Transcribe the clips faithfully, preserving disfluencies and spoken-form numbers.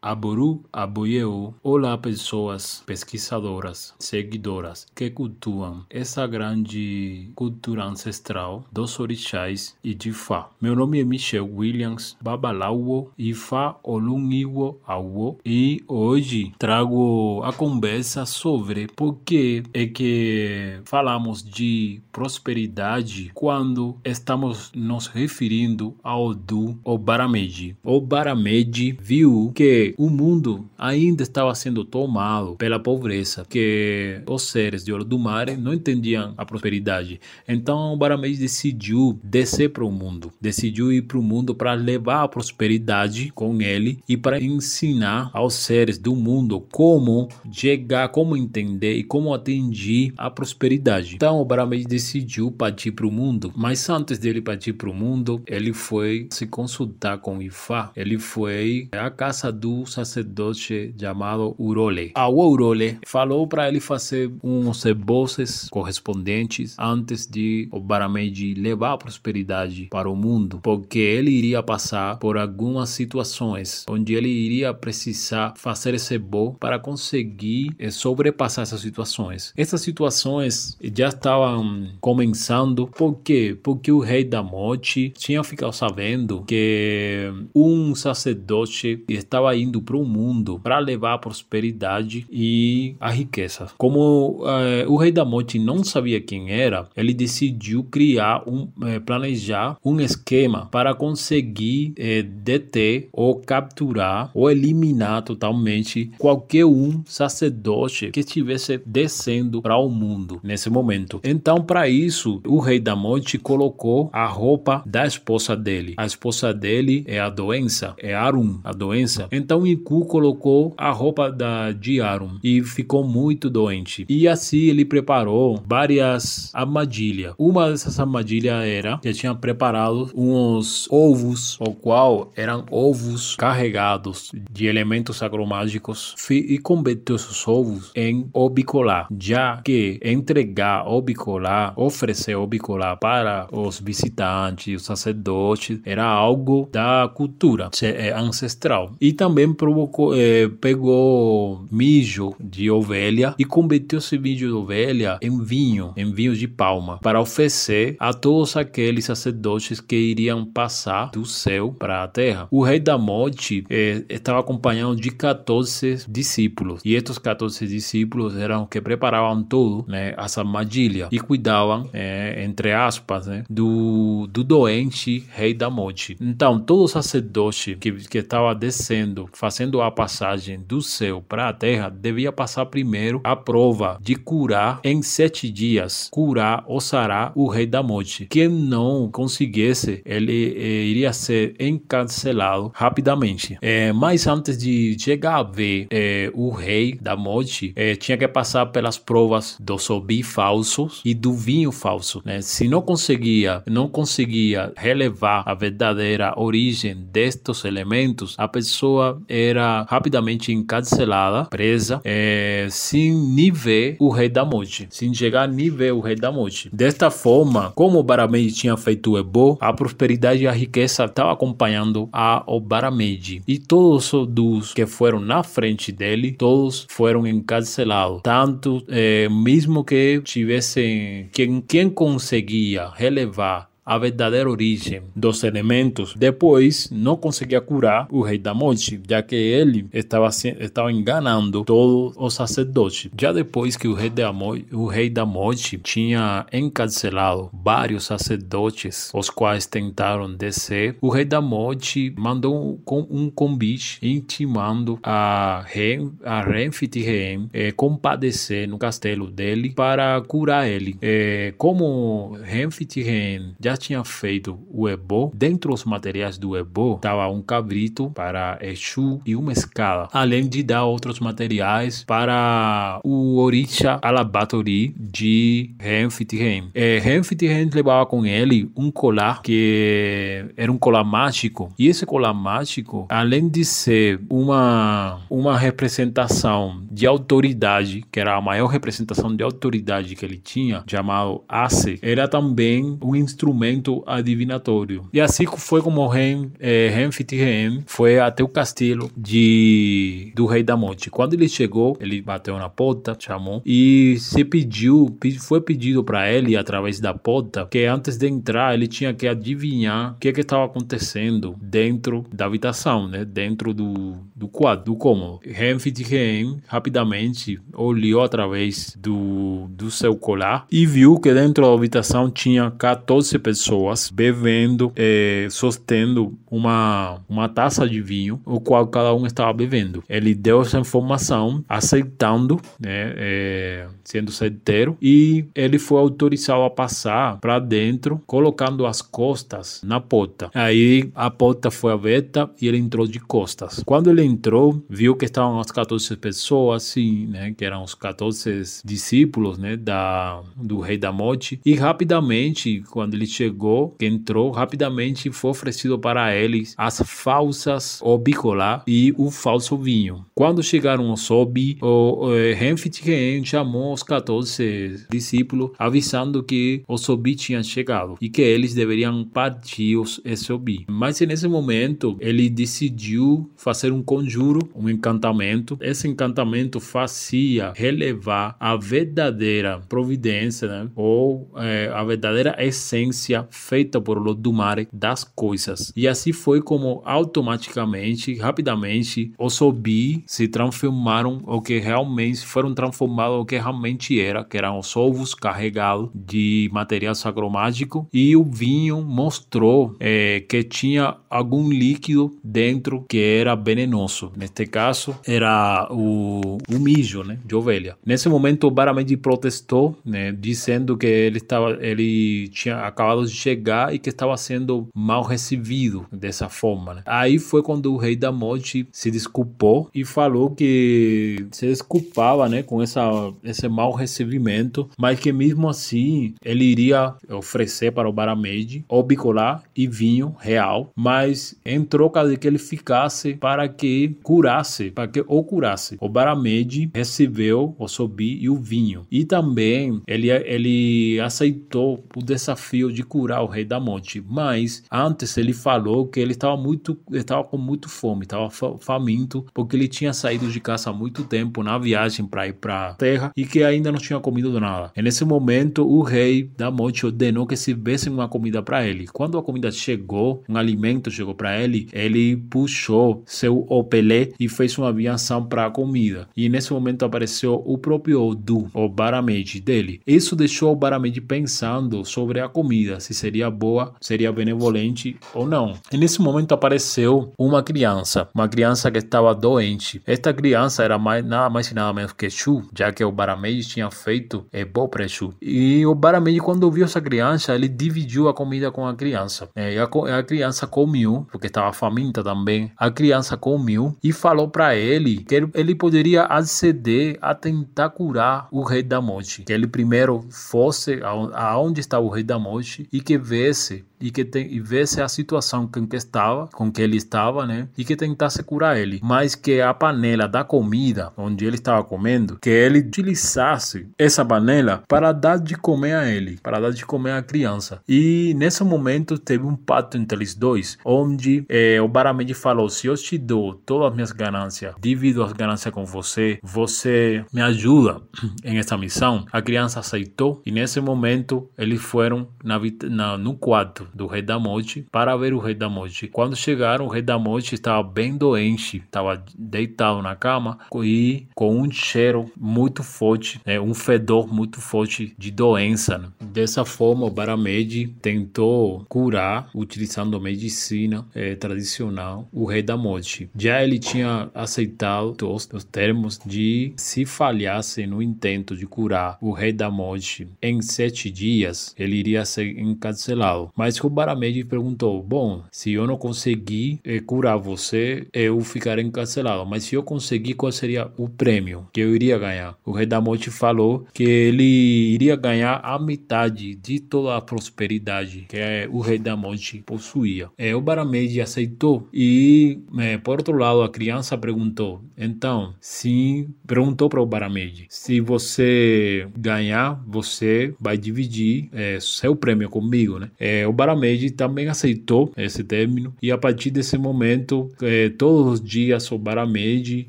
Aboru Aboyeu. Olá, pessoas pesquisadoras, seguidoras que cultuam essa grande cultura ancestral dos orixás e de Ifá. Meu nome é Michel Williams Babalawo Ifá Olunyiwo Awo e hoje trago a conversa sobre por que é que falamos de prosperidade quando estamos nos referindo ao do Obara Meji. Obara Meji viu que o mundo ainda estava sendo tomado pela pobreza, que os seres de Lodumare não entendiam a prosperidade. Então Obara Meji decidiu descer para o mundo, decidiu ir para o mundo para levar a prosperidade com ele e para ensinar aos seres do mundo como chegar, como entender e como atingir a prosperidade. Então Obara Meji decidiu partir para o mundo, mas antes dele partir para o mundo, ele foi se consultar com Ifá. Ele foi à casa do do sacerdote chamado Urole. A Urole falou para ele fazer uns esboços correspondentes antes de Obara Meji levar a prosperidade para o mundo, porque ele iria passar por algumas situações onde ele iria precisar fazer esse esboço para conseguir sobrepassar essas situações. Essas situações já estavam começando, por quê? Porque o rei da morte tinha ficado sabendo que um sacerdote estava indo para o mundo para levar a prosperidade e a riqueza. Como eh, o rei da morte não sabia quem era, ele decidiu criar um eh, planejar um esquema para conseguir eh, deter ou capturar ou eliminar totalmente qualquer um sacerdote que estivesse descendo para o mundo nesse momento. Então, para isso, o rei da morte colocou a roupa da esposa dele. A esposa dele é a doença, é Arun, a doença. Então Iku colocou a roupa da de Arun e ficou muito doente. E assim ele preparou várias armadilhas. Uma dessas armadilhas era que tinha preparado uns ovos, o qual eram ovos carregados de elementos sacromágicos, e converteu esses ovos em obicolá, já que entregar obicolá, oferecer obicolá para os visitantes, os sacerdotes, era algo da cultura ancestral. E também provocou, eh, pegou mijo de ovelha e converteu esse mijo de ovelha em vinho, em vinho de palma, para oferecer a todos aqueles sacerdotes que iriam passar do céu para a terra. O rei da morte eh, estava acompanhado de quatorze discípulos, e estes quatorze discípulos eram os que preparavam tudo, né, essa armadilha, e cuidavam, eh, entre aspas, né, do, do doente rei da morte. Então, todo sacerdote que, que estava descendo, fazendo a passagem do céu para a terra, devia passar primeiro a prova de curar em sete dias, curar ou sarar o rei da morte. Quem não conseguisse, ele eh, iria ser encarcelado rapidamente. Eh, mas antes de chegar a ver eh, o rei da morte, eh, tinha que passar pelas provas dos obi falsos e do vinho falso, né? Se não conseguia, não conseguia relevar a verdadeira origem destes elementos, a pessoa pessoa era rapidamente encarcelada, presa, é, sem nem ver o rei da morte, sem chegar nem ver o rei da morte. Desta forma, como Obara Meji tinha feito o Ebo, a prosperidade e a riqueza estavam acompanhando a Obara Meji, e todos os que foram na frente dele, todos foram encarcelados, tanto é, mesmo que tivessem, quem, quem conseguia relevar a verdadeira origem dos elementos, depois não conseguia curar o rei da morte, já que ele estava, estava enganando todos os sacerdotes. Já depois que o rei da, o rei da morte tinha encarcelado vários sacerdotes, os quais tentaram descer, o rei da morte mandou um, um convite intimando a, Ren, a Renfitrem eh, compadecer no castelo dele para curar ele. Eh, como Renfitrem já tinha feito o Ebo, dentro dos materiais do Ebo estava um cabrito para Exu e uma escala, além de dar outros materiais para o Orixá Alabatori de Renfitrem. É, Renfitrem levava com ele um colar que era um colar mágico, e esse colar mágico, além de ser uma, uma representação de autoridade, que era a maior representação de autoridade que ele tinha, chamado Ace, era também um instrumento instrumento adivinatório. E assim foi como Ren, é, Renfitrem foi até o castelo de, do Rei da Morte. Quando ele chegou, ele bateu na porta, chamou, e se pediu, foi pedido para ele, através da porta, que antes de entrar, ele tinha que adivinhar o que que estava acontecendo dentro da habitação, né? Dentro do, do quadro, do cômodo. Renfitrem rapidamente olhou através do, do seu colar e viu que dentro da habitação tinha quatorze pessoas bebendo, eh, sostendo uma, uma taça de vinho, o qual cada um estava bebendo. Ele deu essa informação, aceitando, né, eh, sendo certeiro, e ele foi autorizado a passar para dentro, colocando as costas na porta. Aí a porta foi aberta e ele entrou de costas. Quando ele entrou, viu que estavam as quatorze pessoas, sim, né, que eram os quatorze discípulos, né, da, do Rei da Morte, e rapidamente, quando ele chegou, que entrou, rapidamente foi oferecido para eles as falsas obicolá e o falso vinho. Quando chegaram os obi, o eh, Renfitrem chamou os quatorze discípulos, avisando que os obi tinham chegado e que eles deveriam partir os, esse obi. Mas nesse momento, ele decidiu fazer um conjuro, um encantamento. Esse encantamento fazia relevar a verdadeira providência, né? Ou é, a verdadeira essência feita por Lodumare das coisas. E assim foi como automaticamente, rapidamente, os obi se transformaram o que realmente foram transformados o que realmente era, que eram os ovos carregados de material sacromágico, e o vinho mostrou é, que tinha algum líquido dentro que era venenoso. Neste caso era o, o mijo, né, de ovelha. Nesse momento Obara Meji protestou, né, dizendo que ele estava, ele tinha acabado de chegar e que estava sendo mal recebido dessa forma, né? Aí foi quando o Rei da Morte se desculpou e falou que se desculpava, né, com essa, esse mau recebimento, mas que mesmo assim ele iria oferecer para Obara Meji obicolá e vinho real, mas em troca de que ele ficasse para que curasse, para que o curasse. Obara Meji recebeu o sobi e o vinho, e também ele, ele aceitou o desafio de curar o Rei da Morte, mas antes ele falou que ele estava muito, estava com muito fome, estava faminto, porque ele tinha saído de casa há muito tempo na viagem para ir para a terra e que ainda não tinha comido nada. E nesse momento o Rei da Morte ordenou que se vessem uma comida para ele. Quando a comida chegou, um alimento chegou para ele, ele puxou seu opelé e fez uma aviação para a comida. E nesse momento apareceu o próprio Odu, Obara Meji dele. Isso deixou Obara Meji pensando sobre a comida, se seria boa, seria benevolente ou não. E nesse momento apareceu uma criança, uma criança que estava doente. Esta criança era mais, nada mais e nada menos que Chu, já que Obara Meji tinha feito ebó para Chu. E Obara Meji, quando viu essa criança, ele dividiu a comida com a criança. E a, a criança comeu, porque estava faminta também. A criança comeu e falou para ele que ele poderia aceder a tentar curar o Rei da Morte, que ele primeiro fosse aonde está o Rei da Morte e que vesse e que tem, e vesse a situação com que estava, com que ele estava, né, e que tentasse curar ele, mas que a panela da comida onde ele estava comendo, que ele utilizasse essa panela para dar de comer a ele, para dar de comer à criança. E nesse momento teve um pacto entre os dois, onde eh, Obara Meji falou: se eu te dou todas as minhas ganâncias, divido as ganâncias com você, você me ajuda em essa missão. A criança aceitou, e nesse momento eles foram na, na, no quarto do Rei da Morte para ver o Rei da Morte. Quando chegaram, o Rei da Morte estava bem doente, estava deitado na cama e com um cheiro muito forte, né, um fedor muito forte de doença, né? Dessa forma, Obara Meji tentou curar, utilizando medicina eh, tradicional, o Rei da Morte. Já ele tinha aceitado todos os termos de se falhasse no intento de curar o Rei da Morte em sete dias, ele iria ser encarcelado. Mas que o Obara Meji perguntou, bom, se eu não conseguir eh, curar você, eu ficarei encarcelado, mas se eu conseguir, qual seria o prêmio que eu iria ganhar? O rei da morte falou que ele iria ganhar a metade de toda a prosperidade que eh, o rei da morte possuía. Eh, o Obara Meji aceitou e, eh, por outro lado, a criança perguntou, então, sim, perguntou para o Obara Meji, se você ganhar, você vai dividir é, seu prêmio comigo, né? É, o Obara Meji também aceitou esse término e a partir desse momento, é, todos os dias o Obara Meji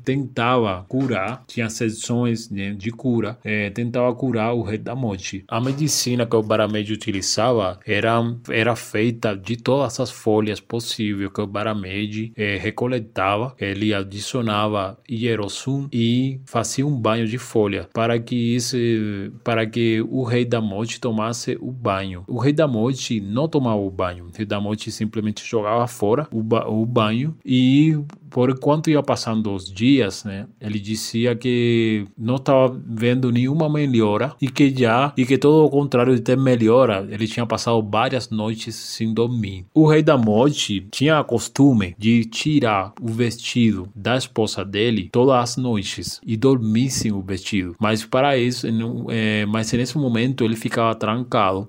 tentava curar, tinha sessões né, de cura, é, tentava curar o rei da morte. A medicina que o Obara Meji utilizava era, era feita de todas as folhas possíveis que o Obara Meji é, recoletava, ele adicionava hierossum e fazia um banho de folha para que isso, para que o rei da morte tomasse o banho. O rei da morte não tomava o banho, o rei da morte simplesmente jogava fora o, ba o banho e por enquanto ia passando os dias, né, ele dizia que não estava vendo nenhuma melhora e que já, e que todo o contrário de ter melhora, ele tinha passado várias noites sem dormir. O rei da morte tinha a costume de tirar o vestido da esposa dele todas as noites e dormir sem o vestido, mas para isso, é, mas nesse momento ele ficava trancado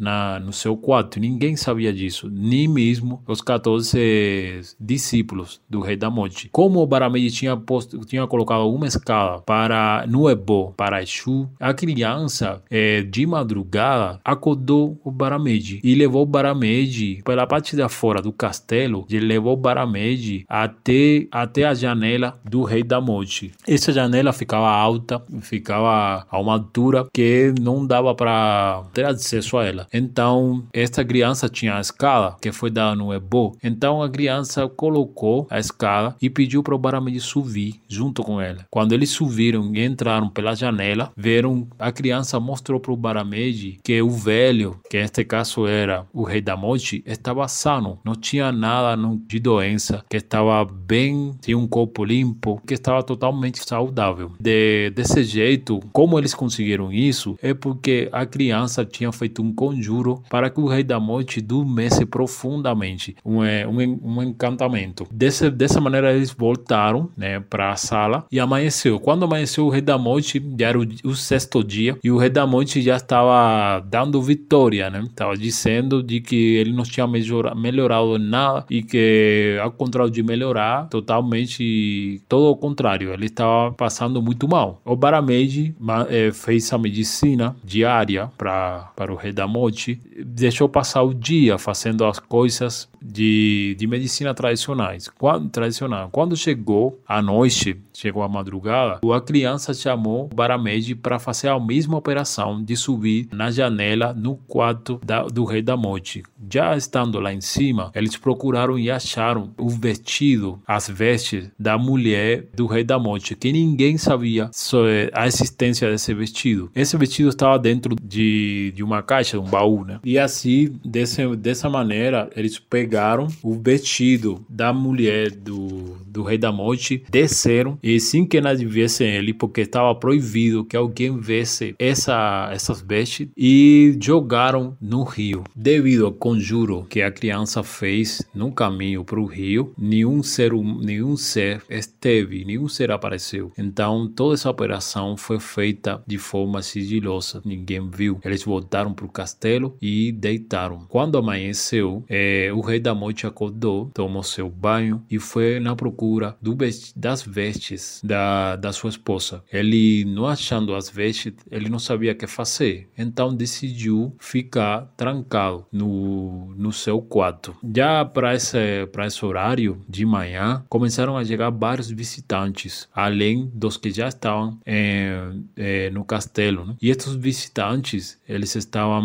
Na, no seu quarto, ninguém sabia disso, nem mesmo os quatorze discípulos do rei da morte. Como o Obara Meji tinha, posto, tinha colocado uma escala para no Ebô, para Exu, a criança é, de madrugada acordou o Obara Meji e levou o Obara Meji pela parte da fora do castelo, e levou o Obara Meji até, até a janela do rei da morte. Essa janela ficava alta, ficava a uma altura que não dava para ter acesso a ela. Então, esta criança tinha a escala que foi dada no Ebô. Então, a criança colocou a escala e pediu para o Obara Meji subir junto com ela. Quando eles subiram e entraram pela janela, viram, a criança mostrou para o Obara Meji que o velho, que neste caso era o rei da morte, estava sano. Não tinha nada de doença, que estava bem, tinha um corpo limpo, que estava totalmente saudável. De, desse jeito, como eles conseguiram isso? É porque a criança tinha feito um Um conjuro para que o rei da morte dormisse profundamente, um, um, um encantamento. Desse, dessa maneira eles voltaram né, para a sala e amanheceu. Quando amanheceu o rei da morte, já era o, o sexto dia e o rei da morte já estava dando vitória, né? Estava dizendo de que ele não tinha melhora, melhorado nada e que ao contrário de melhorar, totalmente todo o contrário, ele estava passando muito mal. O Obara Meji eh, fez a medicina diária pra, para o rei da da morte, deixou passar o dia fazendo as coisas de, de medicina tradicionais. Quando, tradicional. Quando chegou a noite, chegou a madrugada, a criança chamou o Obara Meji para fazer a mesma operação de subir na janela no quarto da, do rei da morte. Já estando lá em cima, eles procuraram e acharam o vestido, as vestes da mulher do rei da morte, que ninguém sabia sobre a existência desse vestido. Esse vestido estava dentro de, de uma caixa, um baú, né? E assim, desse, dessa maneira, eles pegaram o vestido da mulher do, do rei da morte, desceram e sem que nada viesse ele, porque estava proibido que alguém visse essa, essas vestes, e jogaram no rio. Devido ao conjuro que a criança fez no caminho para o rio, nenhum ser, nenhum ser esteve, nenhum ser apareceu. Então, toda essa operação foi feita de forma sigilosa, ninguém viu. Eles voltaram para o castelo e deitaram. Quando amanheceu, eh, o rei da morte acordou, tomou seu banho e foi na procura do das vestes da, da sua esposa. Ele, não achando as vestes, ele não sabia o que fazer. Então, decidiu ficar trancado no, no seu quarto. Já para esse, para esse horário de manhã, começaram a chegar vários visitantes, além dos que já estavam eh, eh, no castelo, né? E esses visitantes, eles estavam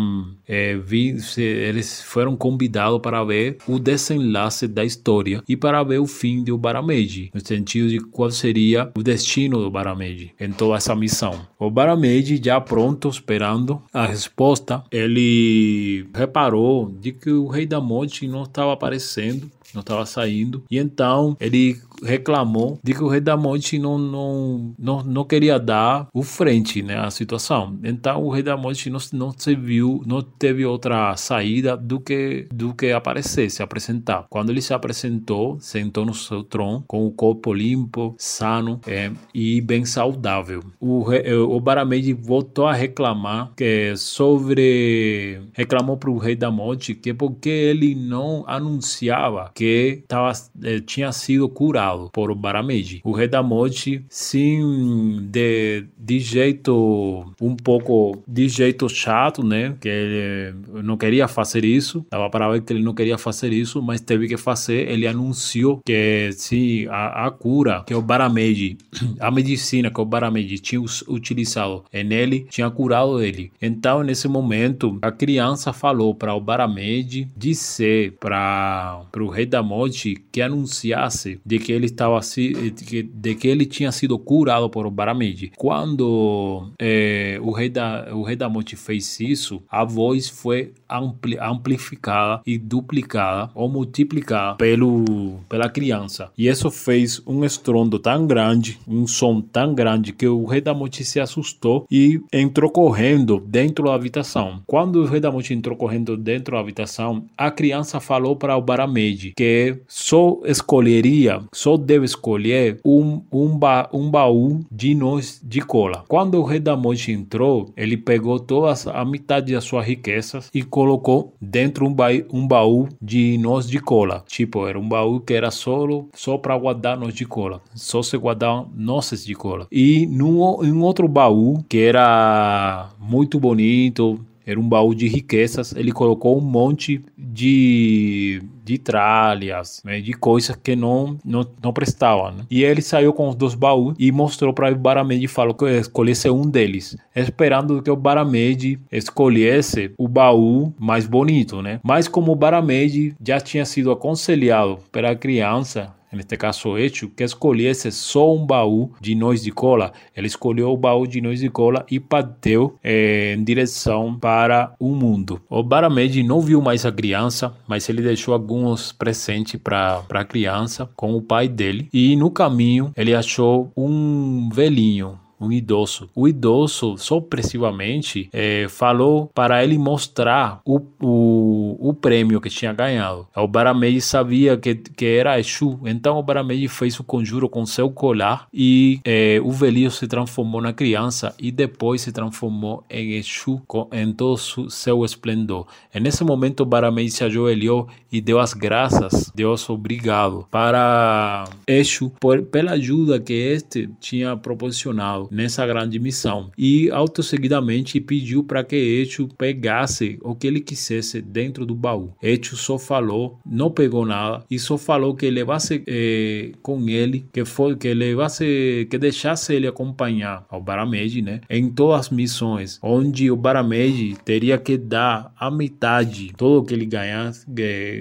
é, vi, se, eles foram convidados para ver o desenlace da história e para ver o fim do Obara Meji, no sentido de qual seria o destino do Obara Meji em toda essa missão. O Obara Meji, já pronto, esperando a resposta, ele reparou de que o rei da morte não estava aparecendo, não estava saindo, e então ele reclamou de que o rei da morte não, não, não, não queria dar o frente, né, à situação. Então o rei da morte não, não, serviu, não teve outra saída do que, do que aparecer, se apresentar. Quando ele se apresentou, sentou no seu trono com o corpo limpo, sano é, e bem saudável. O, rei, o Obara Meji voltou a reclamar que sobre... reclamou para o rei da morte que porque ele não anunciava que tava, eh, tinha sido curado por Obara Meji. O rei da morte, sim, de, de jeito um pouco, de jeito chato, né? Que ele não queria fazer isso. Dava para ver que ele não queria fazer isso, mas teve que fazer. Ele anunciou que sim, a, a cura que Obara Meji, a medicina que Obara Meji tinha utilizado nele, tinha curado ele. Então, nesse momento, a criança falou para Obara Meji dizer para o rei da morte que anunciasse de que ele estava assim, de, de que ele tinha sido curado por Obara Meji. Quando eh, o rei da o rei da morte fez isso, a voz foi ampli, amplificada e duplicada ou multiplicada pelo pela criança, e isso fez um estrondo tão grande, um som tão grande, que o rei da morte se assustou e entrou correndo dentro da habitação. Quando o rei da morte entrou correndo dentro da habitação, a criança falou para Obara Meji que só escolheria, só deve escolher um, um, ba, um baú de noz de cola. Quando o rei da morte entrou, ele pegou todas a metade das suas riquezas e colocou dentro um, ba, um baú de noz de cola. Tipo, era um baú que era solo, só para guardar noz de cola. Só se guardavam nozes de cola. E num, em outro baú, que era muito bonito, era um baú de riquezas, ele colocou um monte de... de tralhas, né, de coisas que não, não, não prestavam, né? E ele saiu com os dois baús e mostrou para Obara Meji e falou que escolhesse um deles, esperando que Obara Meji escolhesse o baú mais bonito, né? Mas como Obara Meji já tinha sido aconselhado pela criança, neste caso Exu, que escolhesse só um baú de noz de cola, ele escolheu o baú de noz de cola e partiu eh, em direção para o mundo. Obara Meji não viu mais a criança, mas ele deixou alguns presentes para a criança com o pai dele, e no caminho ele achou um velhinho, um idoso. O idoso surpreendidamente eh, falou para ele mostrar o, o, o prêmio que tinha ganhado. Obara Meji sabia que, que era Exu, então Obara Meji fez o conjuro com seu colar e eh, o velhinho se transformou na criança e depois se transformou em Exu com, em todo su, seu esplendor. E nesse momento Obara Meji se ajoelhou e deu as graças, Deus obrigado para Exu por, pela ajuda que este tinha proporcionado nessa grande missão, e autosseguidamente pediu para que Exu pegasse o que ele quisesse dentro do baú. Exu só falou, não pegou nada, e só falou que levasse eh, com ele, que foi que levasse, que deixasse ele acompanhar ao Obara Meji, né, em todas as missões, onde o Obara Meji teria que dar a metade, todo o que ele ganhasse,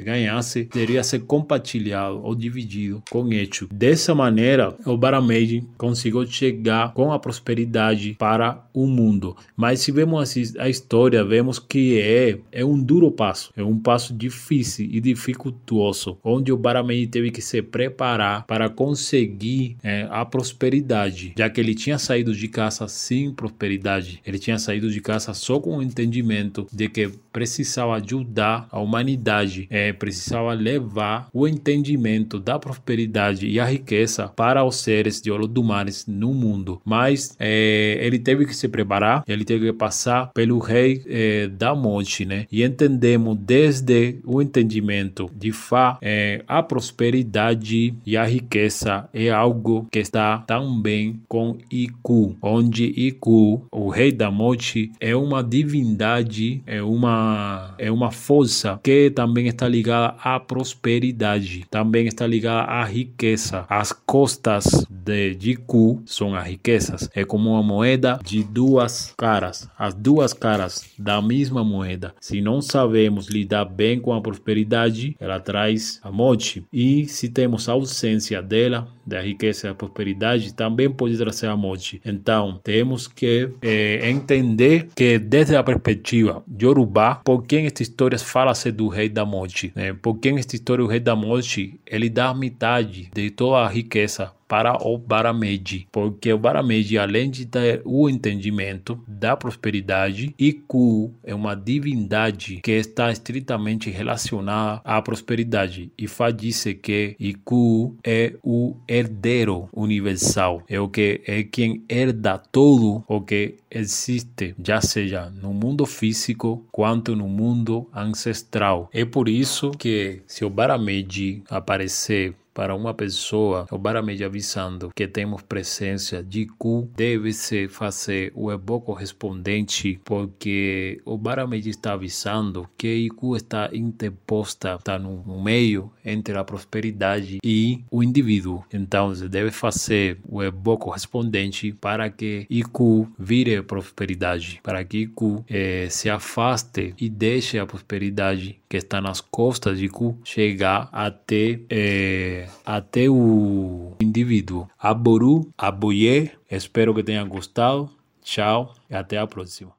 ganhasse teria que ser compartilhado ou dividido com Exu. Dessa maneira, o Obara Meji conseguiu chegar com a prosperidade para o mundo. Mas se vemos a história, vemos que é, é um duro passo, é um passo difícil e dificultoso, onde o Obara Meji teve que se preparar para conseguir é, a prosperidade, já que ele tinha saído de casa sem prosperidade, ele tinha saído de casa só com o entendimento de que precisava ajudar a humanidade, é, precisava levar o entendimento da prosperidade e a riqueza para os seres de Lodumare no mundo. Mas é, ele teve que se preparar, ele teve que passar pelo rei é, da morte, né? E entendemos desde o entendimento de Fá, é, a prosperidade e a riqueza é algo que está também com Iku, onde Iku, o rei da morte, é uma divindade, é uma, é uma força que também está ligada à prosperidade, também está ligada à riqueza. As costas de, de Iku são a riqueza. crianças. É como uma moeda de duas caras, as duas caras da mesma moeda. Se não sabemos lidar bem com a prosperidade, ela traz a morte. E se temos a ausência dela, da riqueza e da prosperidade, também pode trazer a morte. Então, temos que é, entender que desde a perspectiva de Yorubá, por quem esta história fala-se do rei da morte? Né? Por quem esta história do rei da morte, ele dá metade de toda a riqueza para Obara Meji, porque Obara Meji, além de ter o entendimento da prosperidade, Iku é uma divindade que está estritamente relacionada à prosperidade. Ifá diz que Iku é o herdeiro universal, é o que é quem herda todo o que existe, já seja no mundo físico quanto no mundo ancestral. É por isso que se Obara Meji aparecer para uma pessoa, Obara Meji avisando que temos presença de Ku, deve-se fazer o evo correspondente, porque Obara Meji está avisando que Iku está interposta, está no meio entre a prosperidade e o indivíduo. Então, se deve fazer o evo correspondente para que Iku vire prosperidade, para que Iku eh, se afaste e deixe a prosperidade que está nas costas de Iku chegar até... Eh, até o indivíduo. Aboru, aboye. Espero que tenham gostado. Tchau e até a próxima.